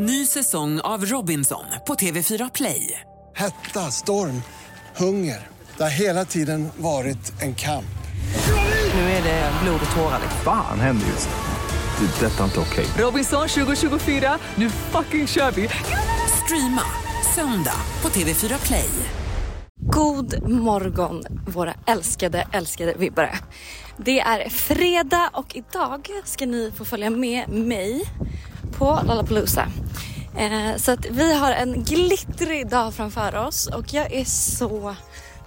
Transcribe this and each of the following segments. Ny säsong av Robinson på TV4 Play. Hetta, storm, hunger. Det har hela tiden varit en kamp. Nu är det blod och tårar. Fan, händer just det. Detta är inte okej. Robinson 2024, nu fucking kör vi. Streama söndag på TV4 Play. God morgon, våra älskade vibbare. Det är fredag och idag ska ni få följa med mig på Lollapalooza. Så att vi har en glittrig dag framför oss och jag är så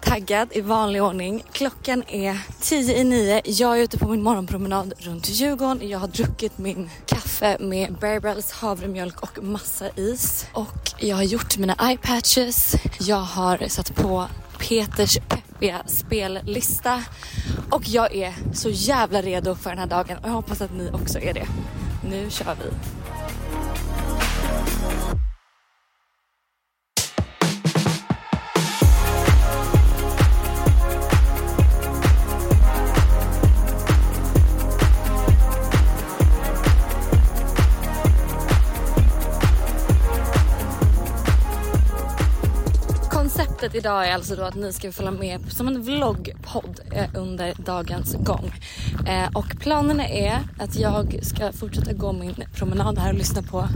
taggad i vanlig ordning. Klockan är 8:50. Jag är ute på min morgonpromenad runt Djurgården. Jag har druckit min kaffe med Bear Brylls, havremjölk och massa is. Och jag har gjort mina eye patches. Jag har satt på Peters peppiga spellista. Och jag är så jävla redo för den här dagen. Och jag hoppas att ni också är det. Nu kör vi! Idag är alltså då att ni ska följa med som en vloggpodd under dagens gång. Och planerna är att jag ska fortsätta gå min promenad här och lyssna på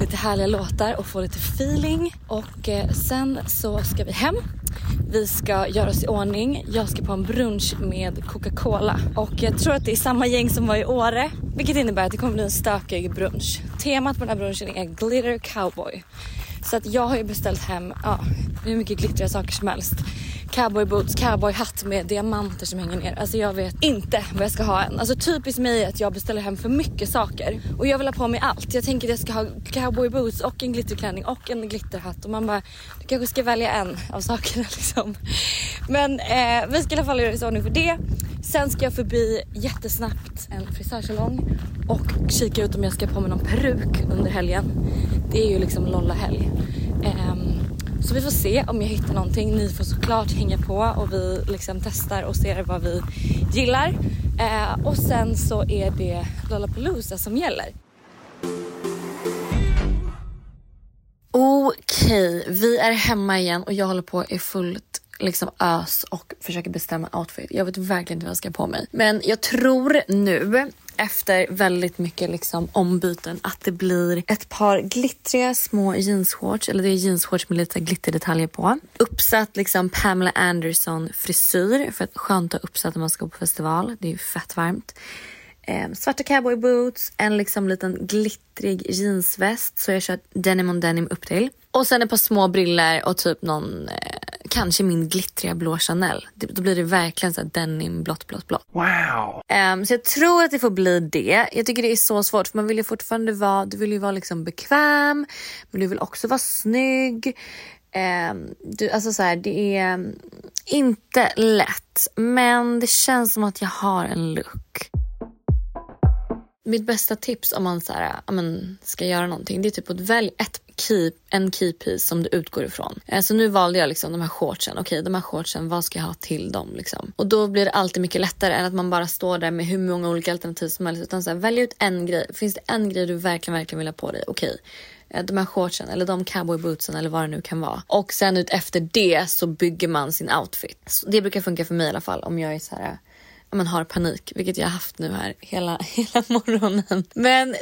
lite härliga låtar och få lite feeling. Och sen så ska vi hem. Vi ska göra oss i ordning. Jag ska på en brunch med Coca-Cola. Och jag tror att det är samma gäng som var i Åre. Vilket innebär att det kommer bli en stökig brunch. Temat på den här brunchen är Glitter Cowboy. Så att jag har ju beställt hem hur mycket glittriga saker som helst. Cowboy boots, cowboy hatt med diamanter som hänger ner. Alltså jag vet inte vad jag ska ha än. Alltså typiskt mig att jag beställer hem för mycket saker. Och jag vill ha på mig allt. Jag tänker att jag ska ha cowboy boots och en glitterklänning och en glitterhatt. Och man bara, du kanske ska välja en av sakerna liksom. Men vi ska i alla fall göra oss i ordning för det. Sen ska jag förbi jättesnabbt en frisörsalong. Och kika ut om jag ska ha på mig någon peruk under helgen. Det är ju liksom lollahelg. Så vi får se om jag hittar någonting. Ni får såklart hänga på och vi liksom testar och ser vad vi gillar. Och sen så är det Lollapalooza som gäller. Okej, vi är hemma igen och jag håller på i fullt liksom ös och försöker bestämma outfit. Jag vet verkligen inte vad jag ska på mig. Men jag tror nu efter väldigt mycket liksom ombyten att det blir ett par glittriga små jeansshorts. Eller det är jeansshorts med lite glitterdetaljer på. Uppsatt liksom Pamela Anderson frisyr. För att skönt att ha uppsatt när man ska på festival. Det är ju fett varmt. Svarta cowboy boots. En liksom liten glittrig jeansväst. Så jag kör denim on denim upp till. Och sen ett par små briller och typ någon... kanske min glittriga blå Chanel. Då blir det verkligen så här denim, blått. Wow! Så jag tror att det får bli det. Jag tycker det är så svårt. För man vill ju fortfarande vara... Du vill ju vara liksom bekväm. Men du vill också vara snygg. Alltså så här, det är inte lätt. Men det känns som att jag har en look. Mitt bästa tips om man så här, ska göra någonting. Det är typ att välja en key piece som du utgår ifrån. Så nu valde jag liksom de här shortsen. Okej, de här shortsen, vad ska jag ha till dem liksom? Och då blir det alltid mycket lättare än att man bara står där med hur många olika alternativ som helst. Utan så här, välj ut en grej. Finns det en grej du verkligen vill ha på dig? Okej. De här shortsen eller de cowboy bootsen eller vad det nu kan vara. Och sen ut efter det så bygger man sin outfit. Så det brukar funka för mig i alla fall om jag är så här... Man har panik, vilket jag har haft nu här hela morgonen. Men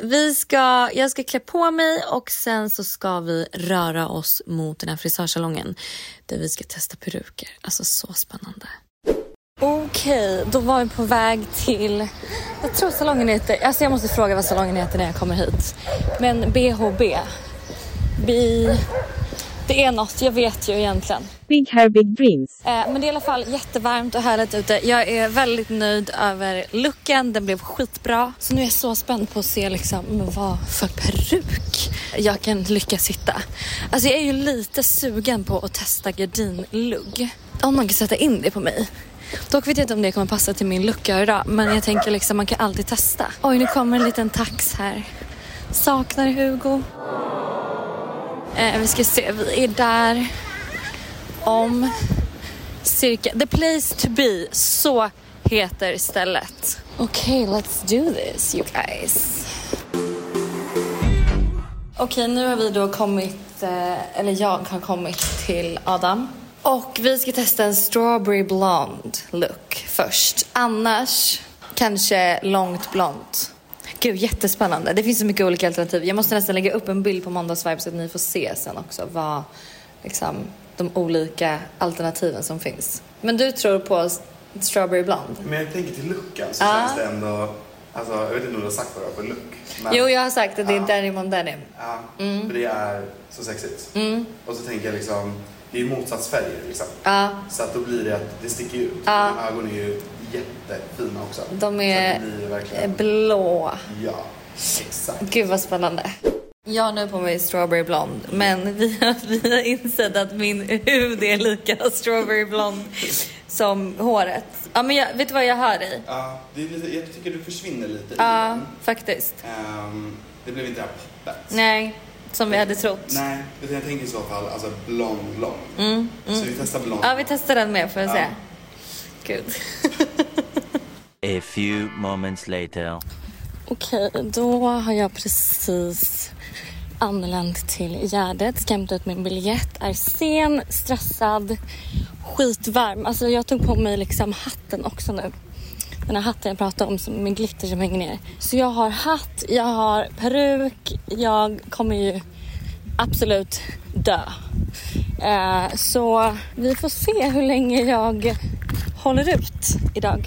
jag ska klä på mig och sen så ska vi röra oss mot den här frisörsalongen där vi ska testa peruker. Alltså så spännande. Okej, då var vi på väg till... Jag tror salongen heter... Alltså jag måste fråga vad salongen heter när jag kommer hit. Men BHB. Det är något, jag vet ju egentligen. Big hair, big dreams. Men det är i alla fall jättevarmt och härligt ute. Jag är väldigt nöjd över looken, den blev skitbra. Så nu är jag så spänd på att se liksom, vad för peruk jag kan lyckas hitta. Alltså jag är ju lite sugen på att testa gardinlugg. Om man kan sätta in det på mig. Dock vet jag inte om det kommer passa till min lucka idag. Men jag tänker liksom, man kan alltid testa. Oj, nu kommer en liten tax här. Saknar Hugo. Vi ska se, vi är där om cirka... The place to be, så heter stället. Okej, let's do this, you guys. Okej, nu har vi då kommit, eller jag har kommit till Adam. Och vi ska testa en strawberry blonde look först. Annars kanske långt blont. Gud, jättespännande. Det finns så mycket olika alternativ. Jag måste nästan lägga upp en bild på måndagsvibe så att ni får se sen också vad liksom, de olika alternativen som finns. Men du tror på strawberry blonde? Men jag tänker till look alltså. Ja. Känns det ändå... Alltså, jag vet inte om du har sagt vad det var för look. Men... Jo, jag har sagt att det är denim on denim. Ja, för det är så sexigt. Mm. Och så tänker jag liksom... Det är ju motsatsfärger liksom. Ja. Så att då blir det att det sticker ut. Ja. De ögonen är ju jättefina också. De är verkligen... blå. Ja, exakt. Gud vad spännande. Jag har nu på mig strawberry blond. Men vi har insett att min hud är lika strawberry blond som håret. Ja, men vet du vad jag hör i? Ja, det är lite, jag tycker du försvinner lite. Ja, faktiskt. Det blev inte appet. Nej. Som vi hade trott. Nej, jag tänker i så fall alltså blond. Så vi testar blond. Ja, vi testar den med för att se. Gud. A few moments later. Okej, då har jag precis anlänt till Järdet. Ska hämta ut min biljett. Är sen, stressad, skitvarm. Alltså jag tog på mig liksom hatten också nu. Den här hatten jag pratade om med glitter som hänger ner. Så jag har hatt, jag har peruk. Jag kommer ju absolut dö. Så vi får se hur länge jag håller ut idag.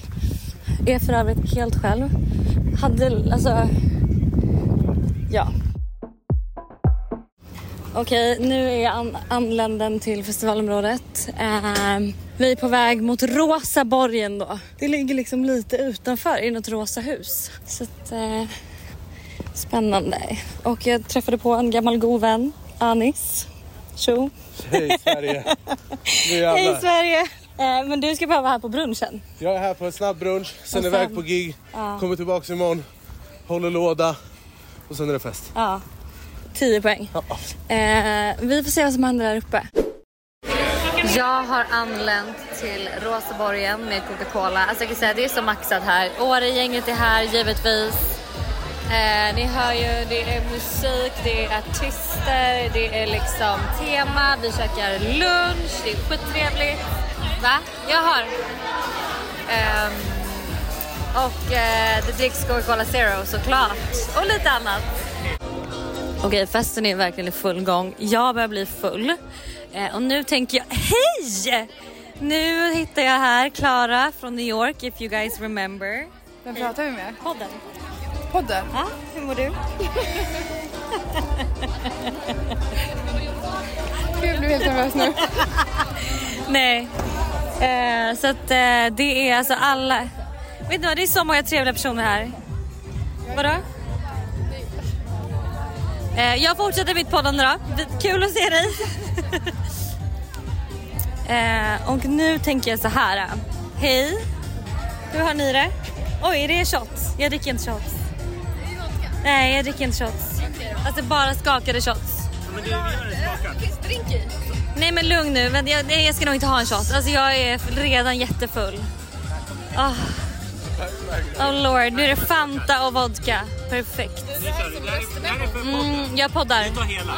Jag är för övrigt helt själv. Okej, nu är jag anländen till festivalområdet. Vi är på väg mot Rosa Borgen då. Det ligger liksom lite utanför i något rosa hus. Så att, spännande. Och jag träffade på en gammal god vän, Anis. Tjo. Hej Sverige. Hej Sverige. Men du ska bara vara här på brunchen. Jag är här på en snabb brunch, sen är iväg på gig. Ja. Kommer tillbaka imorgon, håller låda och sen är det fest. Ja. 10 poäng. Vi får se vad som händer där uppe. Jag har anlänt till Rosa Borgen med Coca-Cola. Alltså jag kan säga, det är så maxat här. Åregänget är här, givetvis. Ni hör ju, det är musik, det är artister, det är liksom tema. Vi käkar lunch, det är skittrevligt. Va? Jag har. Och det dricks Coca-Cola Zero såklart. Och lite annat. Okej, festen är verkligen i full gång. Jag börjar bli full. Och nu tänker jag... Hej! Nu hittar jag här Clara från New York, if you guys remember. Vem pratar vi med? Podden? Ja, hur mår du? Jag blir helt nervös nu. Nej. Så att det är alltså alla... Vet du vad, det är så många trevliga personer här. Vadå? Jag fortsätter mitt poddande då. Kul att se dig. Och nu tänker jag så här. Hej. Hur har ni det? Oj, är det shots? Jag dricker inte shots. Nej, jag dricker inte shots. Alltså bara skakade shots. Men du dricker i. Nej, men lugn nu. Men jag ska nog inte ha en shot. Alltså jag är redan jättefull. Oh lord, nu är det Fanta och vodka. Perfekt. Jag poddar. Du tar hela.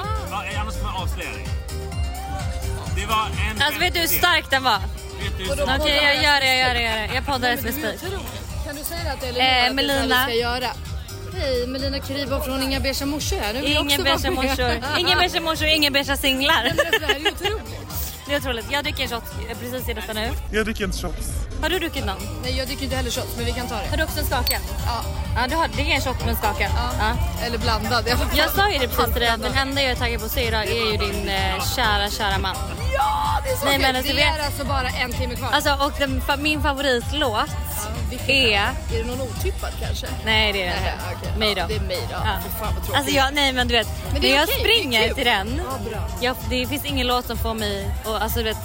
Annars kommer jag avslöja dig. Det var en... Alltså vet du hur stark den var? Okej, jag gör det. Jag poddar SVT. Kan du säga att det är Melina ska göra? Hej, Melina Kribo från Inga Beige Morsor här. Ingen Beige singlar. Det är otroligt. Det är otroligt. Jag dricker en shot precis i detta nu. Jag dricker inte shots. Har du druckit någon? Nej, jag dricker inte heller shots, men vi kan ta det. Har du också en skaka? Ja. Ja, du har det är en shot med en skaka. Ja. Eller blandad. Jag sa ju det precis till dig, den enda jag är taggad på att se idag är ju din kära man. Ja, det är så. Nej, men alltså, det är alltså bara en timme kvar. Alltså, och min favoritlåt är det någon otippad kanske? Nej, det är det inte. Okay. Mig då. Ja, det är mig då. Ja. För fan vad tråkigt. Alltså nej, men du vet, men när jag springer till den. Ja, det finns ingen låt som får mig och alltså du vet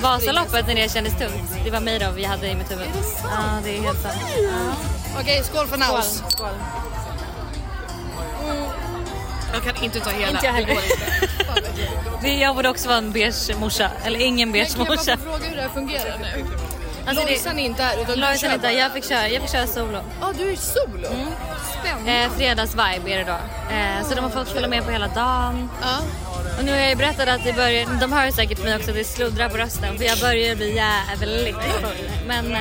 Vasaloppet när det kändes tungt. Det var mig då vi hade i mitt huvud. Ja, det är helt sant. Ja. Okej, skål för Naus. Skål. Jag kan inte ta hela. Inte jag heller. Jag borde också vara en beige morsa. Eller ingen beige morsa. Men kan jag bara fråga hur det här fungerar nu? Alltså Lojsan är inte här utan Lojsan inte. Jag fick köra solo. Ja, du är solo? fredagsvibe är det då. Så de har fått följa med på hela dagen. Och nu har jag ju berättat att det börjar, de hör ju säkert för mig också att det sluddrar på rösten. För jag börjar bli jävligt full. Men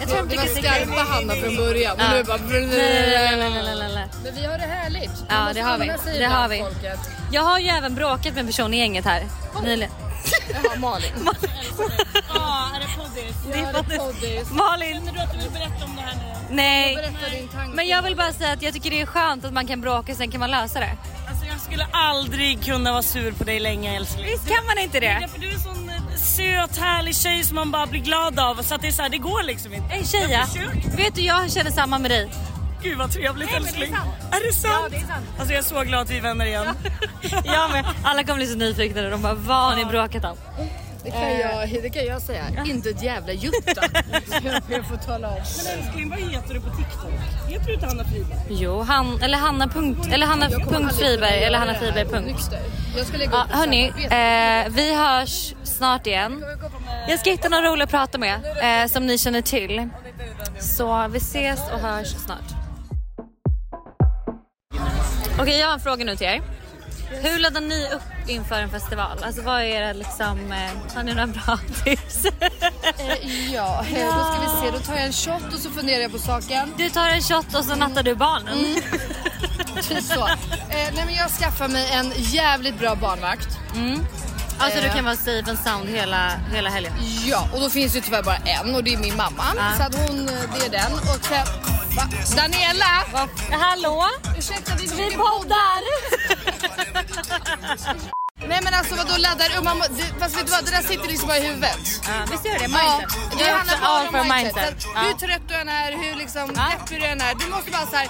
jag tror att det var skarpa Hanna från början. Men nu bara... Men vi har det härligt. Ja, det har vi. Det har vi. Jag har ju även bråkat med en person i gänget här. Nyligen. Jaha, Malin. Ja, är det poddis? Ja, det är poddis. Malin. Känner du att du vill berätta om det här nu? Nej. Men jag vill bara säga att jag tycker det är skönt att man kan bråka, sen kan man lösa det. Alltså jag skulle aldrig kunna vara sur på dig länge, älskling. Visst kan man inte det? Ja, för du är en sån söt, härlig tjej som man bara blir glad av. Så att det är så här, det går liksom inte. En tjej, vet du, jag känner samma med dig. Gud vad trevligt, älskling. Är det sant? Ja, det är sant. Alltså jag är så glad att vi vänner igen. Ja, men alla kommer bli så nyfikna och de bara, vad har ni bråkat om? Det kan jag säga. Inte ett jävla jutta. Jag får tala om. Men älskling, vad heter du på TikTok? Heter du inte Hanna Friberg? Jo, Hanna Friberg. Hörni, vi hörs snart igen. Jag ska hitta någon rolig att prata med som ni känner till. Så vi ses och hörs snart. Okej, jag har en fråga nu till er. Hur laddar ni upp inför en festival? Alltså vad är det liksom, har ni några bra tips? Då ska vi se, då tar jag en shot och så funderar jag på saken. Du tar en shot och så nattar du barnen? Så. Nej men jag skaffar mig en jävligt bra barnvakt. Alltså du kan vara safe and sound hela helgen. Ja, och då finns ju tyvärr bara en, och det är min mamma. Så att hon, det är den. Och sen, Daniela! Va? Hallå? Ursäkta, vi poddar! Nej men alltså vadå laddar? Fast vet du vad, det där sitter liksom bara i huvudet. Visst gör det, mindset. Det handlar bara om mindset. Hur trött du än är, hur liksom deppig du än är. Du måste bara såhär,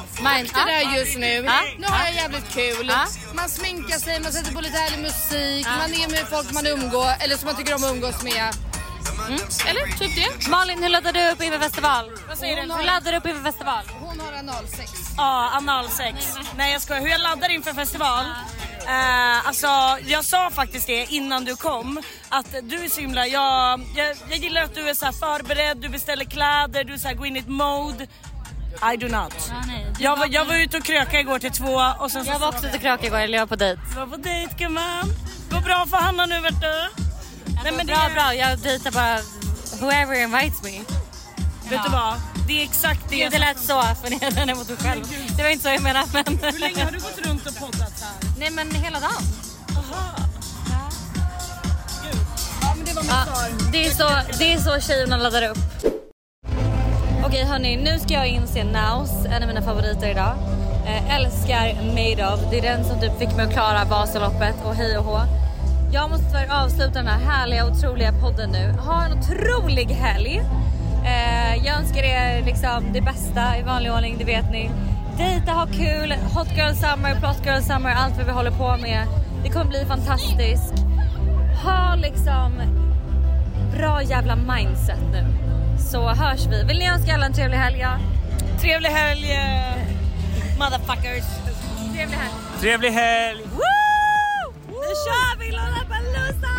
det där just nu. Nu har jag jävligt kul. Man sminkar sig, man sätter på lite härlig musik. Man är med folk man umgår, eller som man tycker om att umgås med. Eller typ det. Malin, hur laddar du upp inför festival? Vad säger du? Hur laddar du upp inför festival? Hon har analsex. Ja, analsex. Nej jag skojar, hur jag laddar inför festival? Alltså jag sa faktiskt det innan du kom, att du är så himla, jag gillar att du är så här förberedd, du beställer kläder, du så här går in i ett mode. I do not. Jag var ute och kröka igår till 2 och sen jag var också ute och kröka igår, eller jag var på dejt. Du var på dejt, gumman. Går bra för Hanna nu, vet du? Nej men bra, jag dejtar bara whoever invites me. Vet du vad? Det är exakt det. Det lät så förnedrande mot dig själv. Det var inte så jag menade, men... Hur länge har du gått runt och poddat här? Nej men hela dagen. Aha. Ja. Gud. Ja men det var mitt svar. Det är så tjejerna laddar upp. Okej hörni, nu ska jag inse Naus, en av mina favoriter idag. Älskar Made of. Det är den som typ fick mig att klara Vasaloppet och hej och hå. Jag måste tyvärr avsluta den här härliga och otroliga podden nu. Ha en otrolig helg. Jag önskar er liksom det bästa i vanlig ordning, det vet ni. Dejta, ha kul, hot girl summer, plot girl summer, allt vad vi håller på med. Det kommer bli fantastiskt. Ha liksom bra jävla mindset nu. Så hörs vi. Vill ni önska alla en trevlig helg? Ja? Trevlig helg, motherfuckers. Trevlig helg. Trevlig helg. Woo! Nu kör vi Lollapalooza!